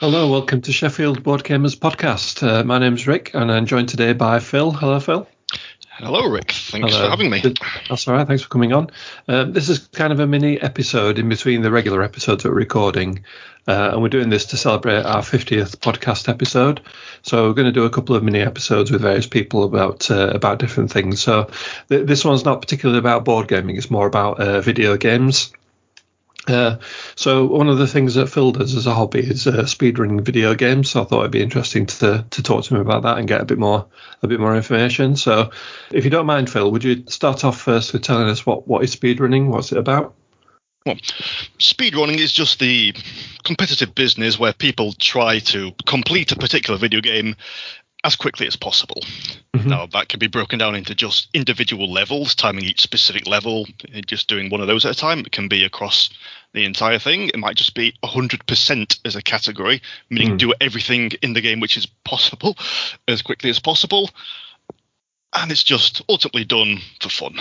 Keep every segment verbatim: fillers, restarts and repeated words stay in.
Hello, welcome to Sheffield Board Gamers Podcast. Uh, my name's Rick, and I'm joined today by Phil. Hello, Phil. Hello, Rick. Thanks Hello. for having me. That's all right. Thanks for coming on. Um, this is kind of a mini episode in between the regular episodes that we're recording, uh, and we're doing this to celebrate our fiftieth podcast episode. So we're going to do a couple of mini episodes with various people about uh, about different things. So th- this one's not particularly about board gaming. It's more about uh, video games. Uh, so one of the things that Phil does as a hobby is uh, speedrunning video games. So I thought it'd be interesting to to talk to him about that and get a bit more a bit more information. So if you don't mind, Phil, would you start off first with telling us what, what is speedrunning? What's it about? Well, speedrunning is just the competitive business where people try to complete a particular video game as quickly as possible. Mm-hmm. Now, that can be broken down into just individual levels, timing each specific level, and just doing one of those at a time. It can be across the entire thing. It might just be one hundred percent as a category, meaning mm. do everything in the game which is possible as quickly as possible. And it's just ultimately done for fun.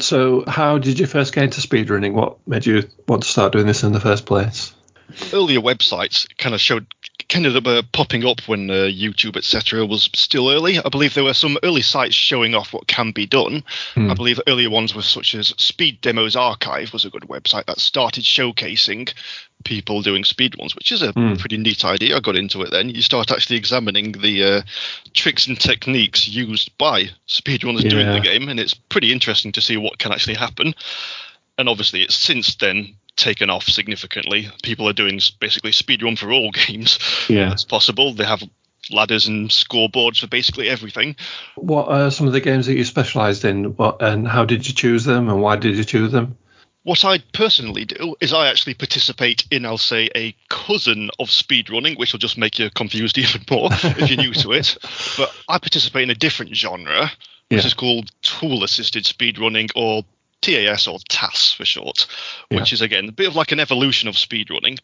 So how did you first get into speedrunning? What made you want to start doing this in the first place? Earlier websites kind of showed kind of uh, popping up when uh, YouTube, et cetera was still early. I believe there were some early sites showing off what can be done. Mm. I believe earlier ones were such as Speed Demos Archive was a good website that started showcasing people doing speed runs, which is a mm. pretty neat idea. I got into it then. You start actually examining the uh, tricks and techniques used by speedrunners yeah. doing the game, and it's pretty interesting to see what can actually happen. And obviously it's since then taken off significantly. People are doing basically speedrun for all games. Yeah, that's possible. They have ladders and scoreboards for basically everything. What are some of the games that you specialised in, what, and how did you choose them, and why did you choose them? What I personally do is I actually participate in, I'll say, a cousin of speedrunning, which will just make you confused even more if you're new to it. But I participate in a different genre, which yeah. is called tool-assisted speedrunning, or T A S, or TAS for short, which yeah. is, again, a bit of like an evolution of speedrunning,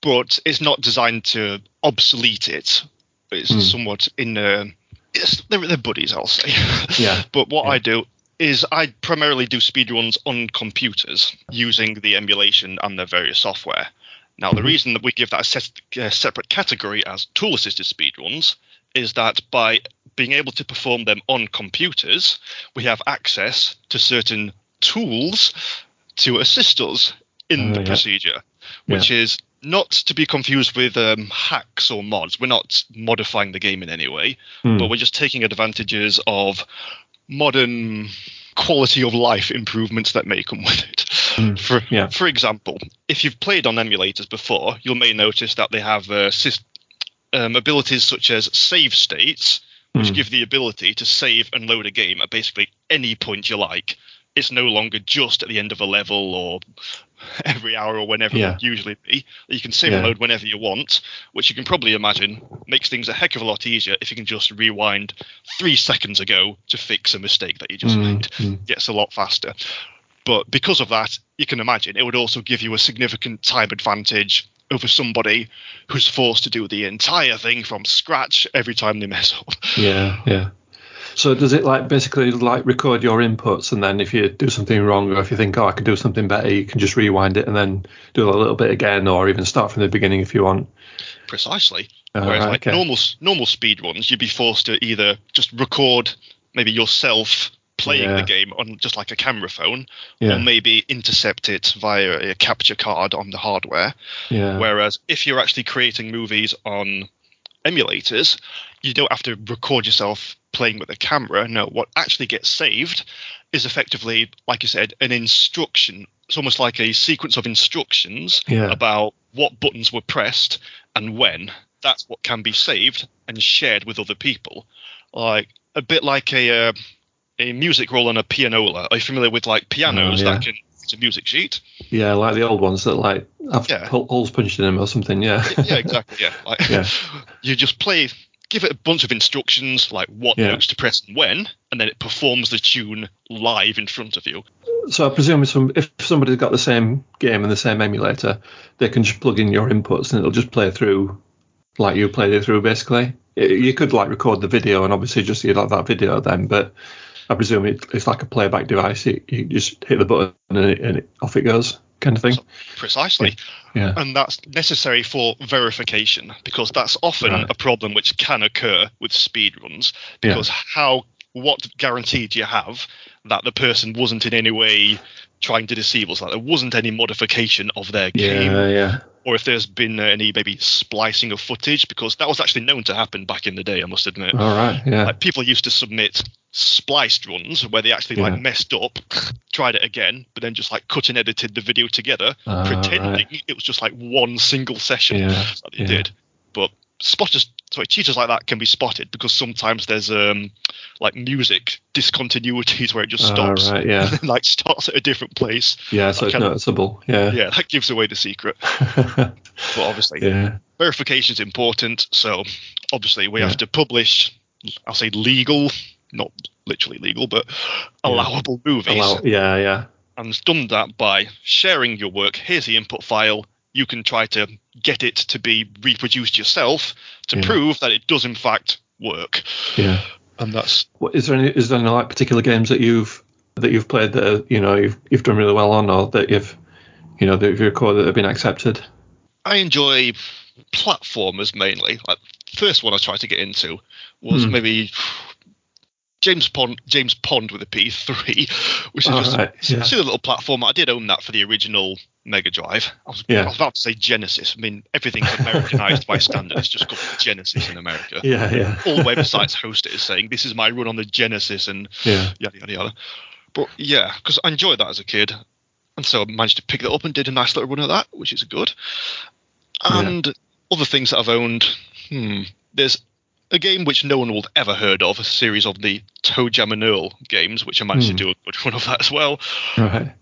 but it's not designed to obsolete it. It's mm. somewhat in uh, it's, they're, they're buddies, I'll say. Yeah. But what yeah. I do is I primarily do speedruns on computers using the emulation and the various software. Now, mm-hmm. the reason that we give that a, set, a separate category as tool-assisted speedruns is that by being able to perform them on computers, we have access to certain tools to assist us in uh, the yeah. procedure, which yeah. is not to be confused with um, hacks or mods. We're not modifying the game in any way, mm. but we're just taking advantages of modern quality of life improvements that may come with it. Mm. For, yeah. for example, if you've played on emulators before, you may notice that they have uh, um, abilities such as save states, which mm. give the ability to save and load a game at basically any point you like. It's no longer just at the end of a level or every hour or whenever yeah. it would usually be. You can save yeah. and load whenever you want, which you can probably imagine makes things a heck of a lot easier if you can just rewind three seconds ago to fix a mistake that you just mm. made. Mm. Gets a lot faster. But because of that, you can imagine it would also give you a significant time advantage over somebody who's forced to do the entire thing from scratch every time they mess up. Yeah, yeah. So does it like basically like record your inputs, and then if you do something wrong, or if you think, oh, I could do something better, you can just rewind it and then do a little bit again, or even start from the beginning if you want? Precisely. Uh, Whereas like okay. normal normal speedruns, you'd be forced to either just record maybe yourself playing yeah. the game on just like a camera phone, yeah. or maybe intercept it via a capture card on the hardware. Yeah. Whereas if you're actually creating movies on emulators, you don't have to record yourself playing with a camera. No, what actually gets saved is effectively, like you said, an instruction. It's almost like a sequence of instructions yeah. about what buttons were pressed and when. That's what can be saved and shared with other people. Like a bit like a uh, a music roll on a pianola. Are you familiar with like pianos oh, yeah. that can it's a music sheet? Yeah, like the old ones that like have yeah. holes punched in them or something. Yeah, yeah, exactly. Yeah, like, yeah. you just play. Give it a bunch of instructions like what yeah. notes to press and when, and then it performs the tune live in front of you. So I presume if somebody's got the same game and the same emulator, they can just plug in your inputs and it'll just play through like you played it through, basically. You could like record the video and obviously just you'd have that video then, but I presume it's like a playback device. You just hit the button and, it, and it, off it goes. kind of thing. Precisely. Yeah. And that's necessary for verification, because that's often right. a problem which can occur with speedruns, because yeah. how what guarantee do you have that the person wasn't in any way trying to deceive us, that there wasn't any modification of their game, yeah, yeah. or if there's been any maybe splicing of footage, because that was actually known to happen back in the day, I must admit. All right, yeah. Like, people used to submit spliced runs where they actually yeah. like messed up, tried it again, but then just like cut and edited the video together, uh, pretending right. it was just like one single session yeah, that they yeah. did. But spotters, sorry, cheaters like that can be spotted, because sometimes there's um like music discontinuities where it just stops, uh, right, yeah. and then, like, starts at a different place. Yeah, so it's noticeable. Yeah, yeah, that gives away the secret. But obviously, yeah. verification is important. So obviously, we yeah. have to publish, I'll say, legal, not literally legal, but allowable yeah. movies. Allow- yeah, yeah. And it's done that by sharing your work. Here's the input file. You can try to get it to be reproduced yourself to yeah. prove that it does in fact work. Yeah, and that's. What, is there any is there any like particular games that you've that you've played that are, you know you've you've done really well on, or that you've you know that you've recorded that have been accepted? I enjoy platformers mainly. Like, first one I tried to get into was hmm. maybe James Pond, James Pond with a P three, which is oh, just right. a yeah. silly little platform. I did own that for the original Mega Drive. I was, yeah. I was about to say Genesis. I mean, everything's Americanized by standards, just called Genesis in America. Yeah, yeah. All websites host it as saying, this is my run on the Genesis, and yeah. yada, yada, yada. But yeah, because I enjoyed that as a kid. And so I managed to pick that up and did a nice little run of that, which is good. And yeah. other things that I've owned, hmm, there's a game which no one will ever heard of, a series of the Toe Jam and Earl games, which I managed mm. to do a good run of that as well. Right.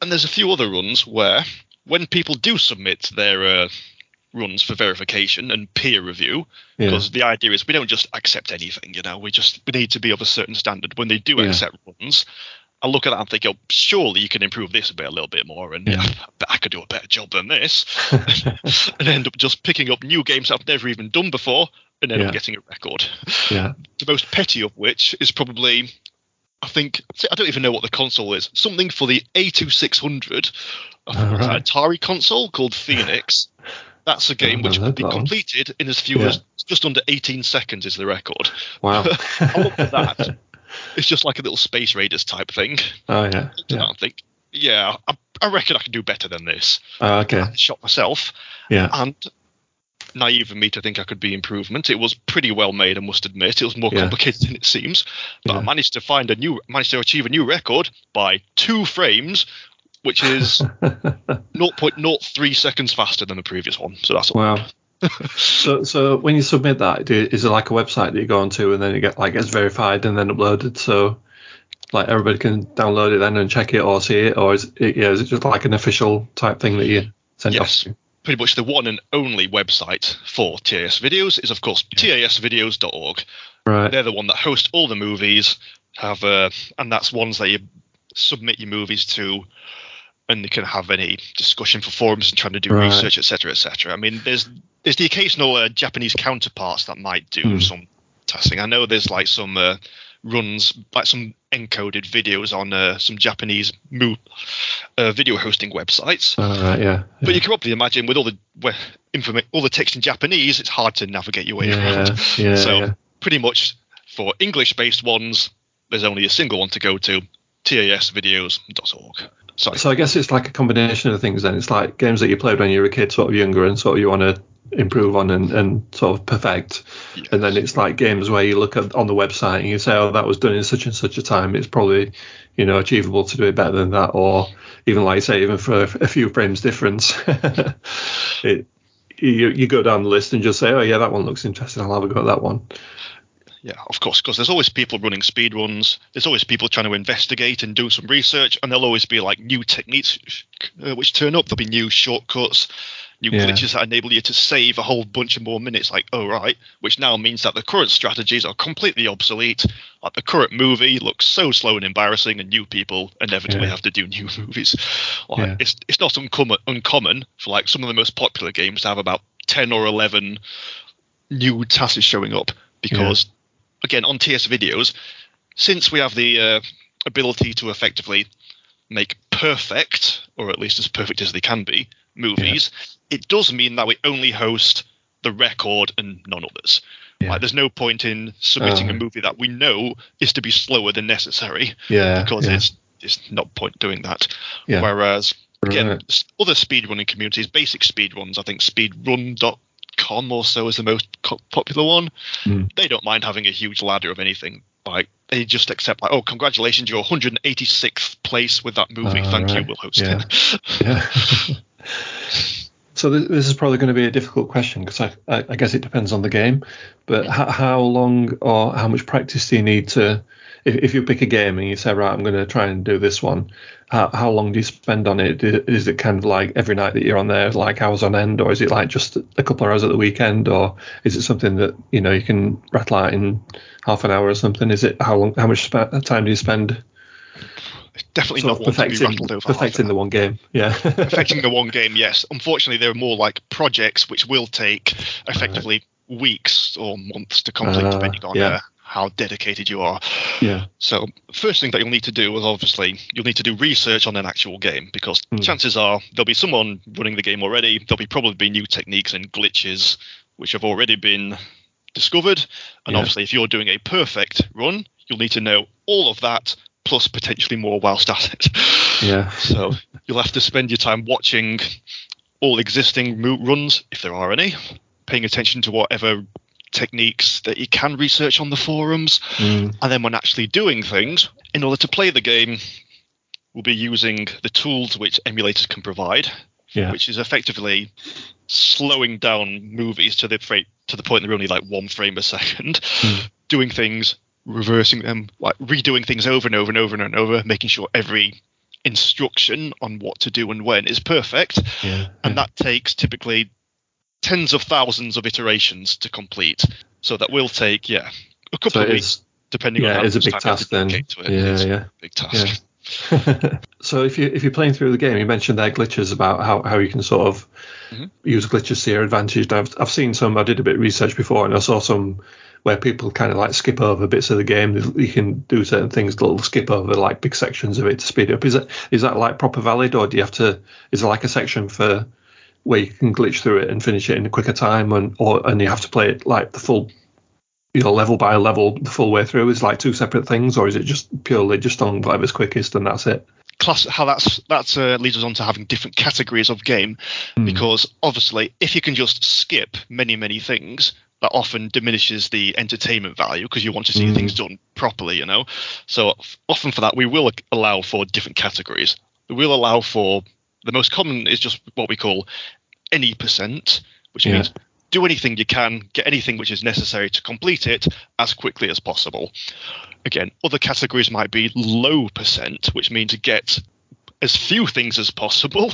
And there's a few other runs where, when people do submit their uh, runs for verification and peer review, because yeah. the idea is we don't just accept anything, you know, we just we need to be of a certain standard. When they do yeah. accept runs, I look at that and think, oh, surely you can improve this a bit, a little bit more, and yeah. I bet I could do a better job than this, and end up just picking up new games I've never even done before, and end yeah. up getting a record. Yeah. The most petty of which is probably, I think, I don't even know what the console is, something for the A twenty-six hundred, I think it was an Atari console called Phoenix. That's a game which could be completed in as few yeah. as just under eighteen seconds is the record. Wow. I looked at that. It's just like a little Space Raiders type thing. Oh, yeah. yeah. I don't think. Yeah, I, I reckon I can do better than this. Oh, okay. I shot myself. Yeah. And naive of me to think I could be improvement. It was pretty well made, I must admit. It was more yeah. complicated than it seems. But yeah. I managed to find a new, managed to achieve a new record by two frames, which is zero point zero three seconds faster than the previous one. So that's wow. all. so so when you submit that, do, is it like a website that you go onto, and then it get like gets verified and then uploaded, so like everybody can download it then and check it or see it, or is it, yeah, is it just like an official type thing that you send yes. off to? Pretty much the one and only website for TASvideos is, of course, yeah. T A S videos dot org. Right. They're the one that hosts all the movies, have uh, and that's ones that you submit your movies to, and they can have any discussion for forums and trying to do right. research, et cetera, et cetera. I mean, there's there's the occasional uh, Japanese counterparts that might do mm. some testing. I know there's like some uh, runs, like some encoded videos on uh, some Japanese mo- uh, video hosting websites. Oh, right, yeah, yeah. But you can probably imagine with all the we- informa- all the text in Japanese, it's hard to navigate your way yeah, around. Yeah, so yeah. pretty much for English-based ones, there's only a single one to go to, T A S videos dot org. Sorry. So I guess it's like a combination of things then. It's like games that you played when you were a kid, sort of younger, and sort of you want to improve on and, and sort of perfect. Yes. And then it's like games where you look at on the website and you say, oh, that was done in such and such a time. It's probably, you know, achievable to do it better than that. Or even like you say, even for a few frames difference, it, you, you go down the list and just say, oh, yeah, that one looks interesting. I'll have a go at that one. Yeah, of course, because there's always people running speedruns. There's always people trying to investigate and do some research, and there'll always be like new techniques uh, which turn up. There'll be new shortcuts, new yeah. glitches that enable you to save a whole bunch of more minutes. Like, oh, right, which now means that the current strategies are completely obsolete. Like, the current movie looks so slow and embarrassing, and new people inevitably yeah. have to do new movies. Like, yeah. It's it's not uncommon uncommon for like some of the most popular games to have about ten or eleven new tasks showing up because. Yeah. Again, on T S videos, since we have the uh, ability to effectively make perfect, or at least as perfect as they can be, movies, yeah. it does mean that we only host the record and none others. Yeah. Like, there's no point in submitting um, a movie that we know is to be slower than necessary, yeah, because yeah. it's it's not point doing that. Yeah. Whereas, again, right. other speedrunning communities, basic speedruns, I think speedrun dot com or so is the most co- popular one. Mm. They don't mind having a huge ladder of anything. Like, they just accept, like, oh, congratulations, you're one hundred eighty-sixth place with that movie. Uh, Thank right. you, we'll host yeah. it. Yeah. So this is probably going to be a difficult question, because I, I, I guess it depends on the game. But how, how long or how much practice do you need to, if, if you pick a game and you say, right, I'm going to try and do this one, how, how long do you spend on it? Is it kind of like every night that you're on there, like hours on end, or is it like just a couple of hours at the weekend, or is it something that, you know, you can rattle out in half an hour or something? Is it how long? How much sp- time do you spend? It's definitely not one to be rattled over. Perfecting the one game, yeah. Perfecting the one game, yes. Unfortunately, there are more like projects which will take effectively right. weeks or months to complete, uh, depending on yeah. uh, how dedicated you are. Yeah. So first thing that you'll need to do is obviously you'll need to do research on an actual game, because mm. chances are there'll be someone running the game already. There'll be probably be new techniques and glitches which have already been discovered. And yeah. obviously, if you're doing a perfect run, you'll need to know all of that, plus potentially more whilst at it. Yeah. So you'll have to spend your time watching all existing runs, if there are any, paying attention to whatever techniques that you can research on the forums, mm. and then when actually doing things, in order to play the game, we'll be using the tools which emulators can provide, yeah. which is effectively slowing down movies to the fra- to the point they're only like one frame a second, mm. doing things, reversing them, like redoing things over and over and over and over, making sure every instruction on what to do and when is perfect. Yeah, and yeah. that takes typically tens of thousands of iterations to complete. So that will take, yeah, a couple so of weeks, is, depending yeah, on how much time task, to dedicate to it. Yeah, it's yeah. a big task. Yeah. So if, you, if you're playing through the game, you mentioned there glitches about how, how you can sort of mm-hmm. use glitches to your advantage. I've, I've seen some, I did a bit of research before, and I saw some where people kind of like skip over bits of the game. You can do certain things that'll skip over like big sections of it to speed up. Is that is that like proper valid, or do you have to? Is there like a section for where you can glitch through it and finish it in a quicker time, and or and you have to play it like the full, you know, level by level the full way through? Is it like two separate things, or is it just purely just on whatever's quickest and that's it? Class, how that's that's uh, leads us on to having different categories of game, mm. because obviously if you can just skip many many things, that often diminishes the entertainment value, because you want to see mm. things done properly, you know. So often for that, we will allow for different categories. We will allow for, the most common is just what we call any percent, which yeah. means do anything you can, get anything which is necessary to complete it as quickly as possible. Again, other categories might be low percent, which means get as few things as possible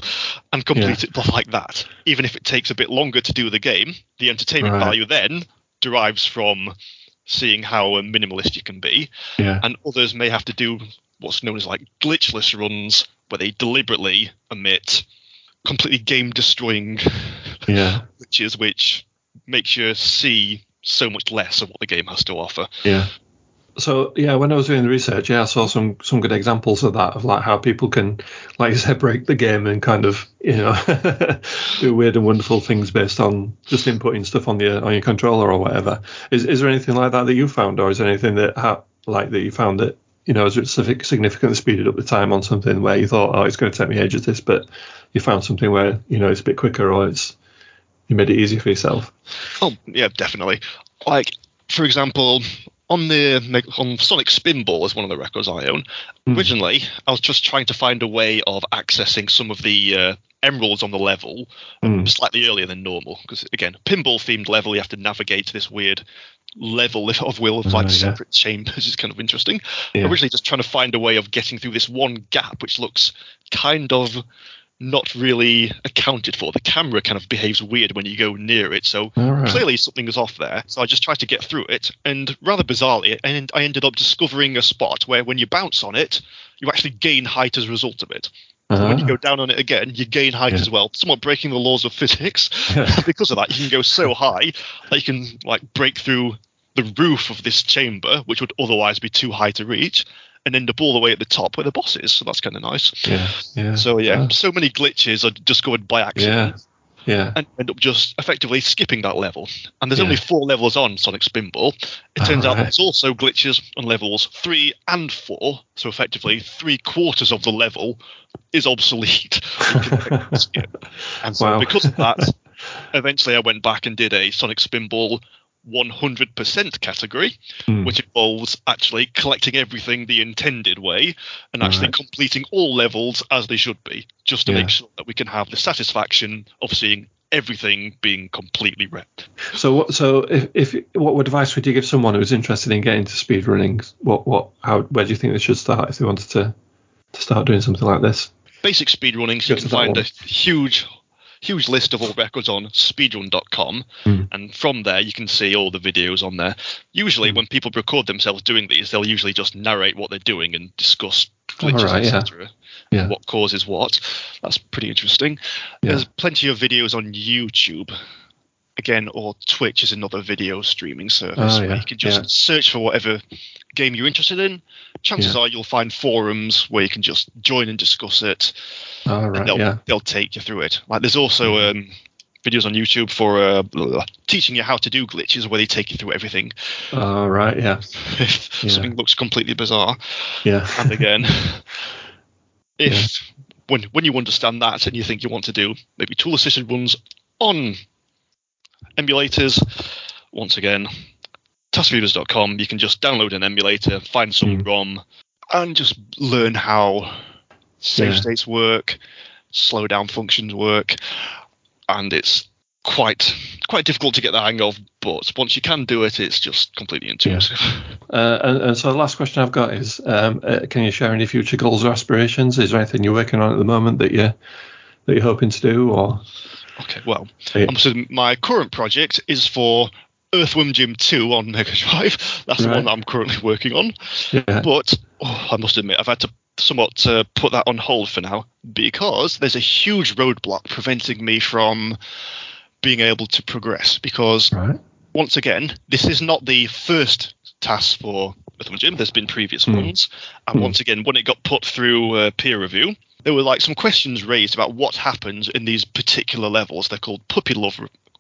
and complete yeah. it like that. Even if it takes a bit longer to do the game, the entertainment right. value then derives from seeing how minimalist you can be. Yeah. And others may have to do what's known as like glitchless runs, where they deliberately omit completely game-destroying yeah. glitches, which makes you see so much less of what the game has to offer. Yeah. So, yeah, when I was doing the research, yeah, I saw some, some good examples of that, of like how people can, like you said, break the game and kind of, you know, do weird and wonderful things based on just inputting stuff on the on your controller or whatever. Is is there anything like that that you found, or is there anything that ha- like that you found that, you know, has significantly speeded up the time on something where you thought, oh, it's going to take me ages this, but you found something where, you know, it's a bit quicker, or it's you made it easier for yourself? Oh, yeah, definitely. Like, for example, On the on Sonic Spinball is one of the records I own. Originally, mm. I was just trying to find a way of accessing some of the uh, emeralds on the level mm. slightly earlier than normal. Because, again, pinball-themed level, you have to navigate to this weird level of will of like oh, yeah. separate chambers. It's kind of interesting. Yeah. Originally, just trying to find a way of getting through this one gap, which looks kind of not really accounted for. The camera kind of behaves weird when you go near it, so right. clearly something is off there. So I just tried to get through it, and rather bizarrely, and I ended up discovering a spot where when you bounce on it, you actually gain height as a result of it. Uh-huh. So when you go down on it again, you gain height yeah. as well, somewhat breaking the laws of physics. Yeah. Because of that, you can go so high that you can like break through the roof of this chamber, which would otherwise be too high to reach, and end up all the way at the top where the boss is. So that's kind of nice. Yeah, yeah. So yeah, yeah, so many glitches are discovered by accident. Yeah, yeah. And end up just effectively skipping that level. And there's yeah. only four levels on Sonic Spinball. It turns all out right. there's also glitches on levels three and four. So effectively, three quarters of the level is obsolete. And so wow. because of that, eventually I went back and did a Sonic Spinball one hundred percent category, mm. which involves actually collecting everything the intended way and actually right. completing all levels as they should be, just to yeah. make sure that we can have the satisfaction of seeing everything being completely wrapped. So, what, so if, if what, what advice would you give someone who's interested in getting to speedrunning? What, what, how, where do you think they should start if they wanted to to start doing something like this? Basic speedrunning. So you can find one. a huge. huge list of all records on speedrun dot com, mm. and from there you can see all the videos on there. Usually when people record themselves doing these, they'll usually just narrate what they're doing and discuss glitches, right, et cetera. Yeah. Yeah. What causes what. That's pretty interesting. Yeah. There's plenty of videos on YouTube. Again, or Twitch is another video streaming service oh, yeah. where you can just yeah. search for whatever game you're interested in. Chances yeah. are you'll find forums where you can just join and discuss it. Oh, right, and they'll, yeah. they'll take you through it. Like there's also um, videos on YouTube for uh, teaching you how to do glitches where they take you through everything. Oh, right, yeah. If yeah. something looks completely bizarre. Yeah. And again, if yeah. when when you understand that and you think you want to do maybe tool-assisted runs on emulators, once again, tas videos dot com, you can just download an emulator, find some mm. ROM, and just learn how save yeah. states work, slow down functions work, and it's quite quite difficult to get the hang of, but once you can do it, it's just completely intuitive. Yeah. Uh, and, and so the last question I've got is, um, uh, can you share any future goals or aspirations? Is there anything you're working on at the moment that you're, that you're hoping to do, or...? Okay, well, my current project is for Earthworm Jim two on Mega Drive. That's right. the one that I'm currently working on. Yeah. But oh, I must admit, I've had to somewhat uh, put that on hold for now because there's a huge roadblock preventing me from being able to progress. Because, right. once again, this is not the first task for Earthworm Jim. There's been previous mm. ones. And mm. once again, when it got put through uh, peer review, there were like some questions raised about what happens in these particular levels. They're called puppy love,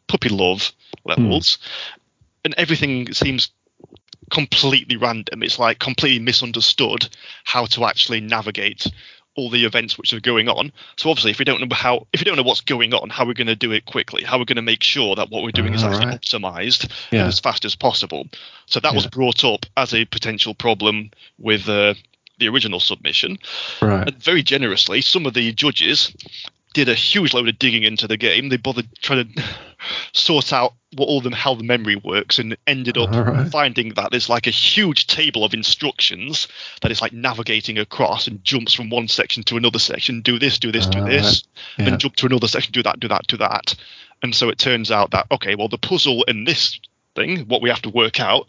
puppy love levels, mm. and everything seems completely random. It's like completely misunderstood how to actually navigate all the events which are going on. So obviously, if we don't know how, if we don't know what's going on, how are we going to do it quickly? How are we going to make sure that what we're doing all is actually right. optimized yeah. and as fast as possible? So that yeah. was brought up as a potential problem with. Uh, the original submission. Right. And very generously, some of the judges did a huge load of digging into the game. They bothered trying to sort out what all them how the memory works and ended up right. finding that there's like a huge table of instructions that is like navigating across and jumps from one section to another section, do this, do this, do right. this, yeah. then jump to another section, do that, do that, do that. And so it turns out that, okay, well, the puzzle in this thing, what we have to work out,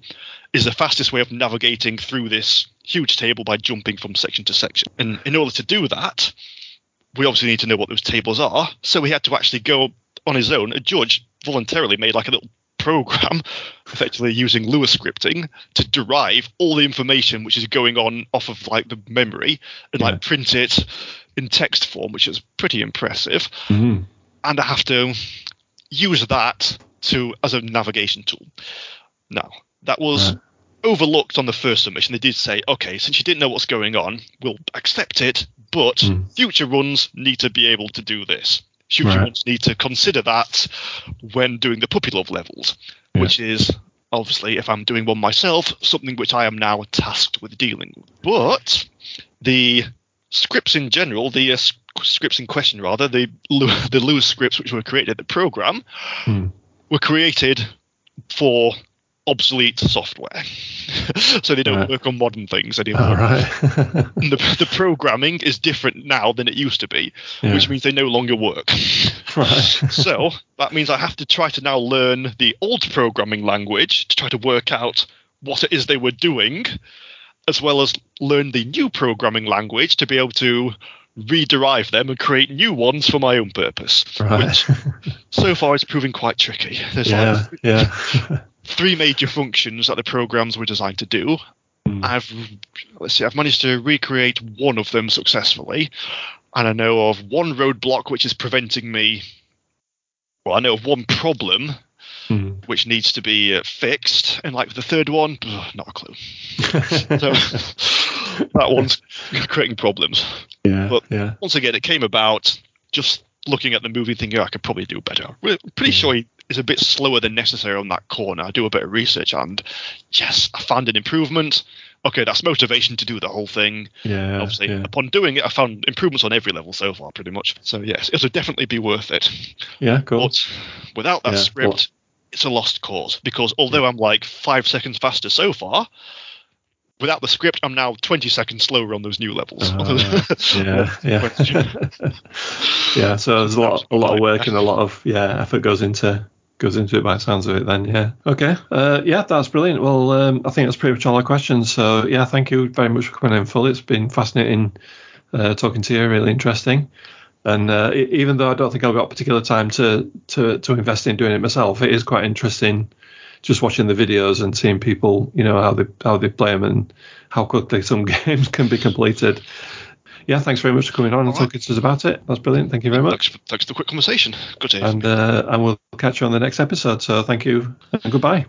is the fastest way of navigating through this huge table by jumping from section to section. And in order to do that, we obviously need to know what those tables are. So he had to actually go on his own. A judge voluntarily made like a little program, effectively using Lua scripting, to derive all the information which is going on off of like the memory and yeah. like print it in text form, which is pretty impressive. Mm-hmm. And I have to use that to as a navigation tool. Now, that was right. overlooked on the first submission. They did say, okay, since you didn't know what's going on, we'll accept it, but mm. future runs need to be able to do this. Future right. runs need to consider that when doing the puppy love levels, yeah. which is obviously, if I'm doing one myself, something which I am now tasked with dealing with. But the scripts in general, the uh, scripts in question rather, the the Lua scripts which were created at the program mm. were created for obsolete software, so they don't right. work on modern things anymore. All right. the, the programming is different now than it used to be, yeah. which means they no longer work. Right. So that means I have to try to now learn the old programming language to try to work out what it is they were doing, as well as learn the new programming language to be able to rederive them and create new ones for my own purpose. Right. Which so far is proving quite tricky. There's yeah, like, yeah. three major functions that the programs were designed to do, Mm. I've let's see, I've managed to recreate one of them successfully, and I know of one roadblock which is preventing me. Well, I know of one problem mm. which needs to be uh, fixed, and like the third one, ugh, not a clue. So that one's creating problems. Yeah, but yeah. Once again, it came about just looking at the movie, thinking oh, I could probably do better. We're pretty mm. sure he is a bit slower than necessary on that corner. I do a bit of research, and yes, I found an improvement. Okay, that's motivation to do the whole thing. Yeah, obviously, yeah. Upon doing it, I found improvements on every level so far, pretty much. So yes, it'll definitely be worth it. Yeah, cool. But without that yeah, script, what? It's a lost cause, because although I'm like five seconds faster so far, without the script, I'm now twenty seconds slower on those new levels. Uh, yeah, yeah, yeah. So there's a lot, a lot of work and a lot of yeah effort goes into. Goes into it by the sounds of it then, yeah. Okay, uh, yeah, that's brilliant. Well, um, I think that's pretty much all our questions. So, yeah, thank you very much for coming in full. It's been fascinating uh, talking to you, really interesting. And uh, even though I don't think I've got particular time to, to, to invest in doing it myself, it is quite interesting just watching the videos and seeing people, you know, how they, how they play them and how quickly some games can be completed. Yeah, thanks very much for coming on all and right. talking to us about it. That's brilliant. Thank you very much. Thanks, thanks for the quick conversation. Good to hear. And, uh, and we'll catch you on the next episode. So thank you and goodbye.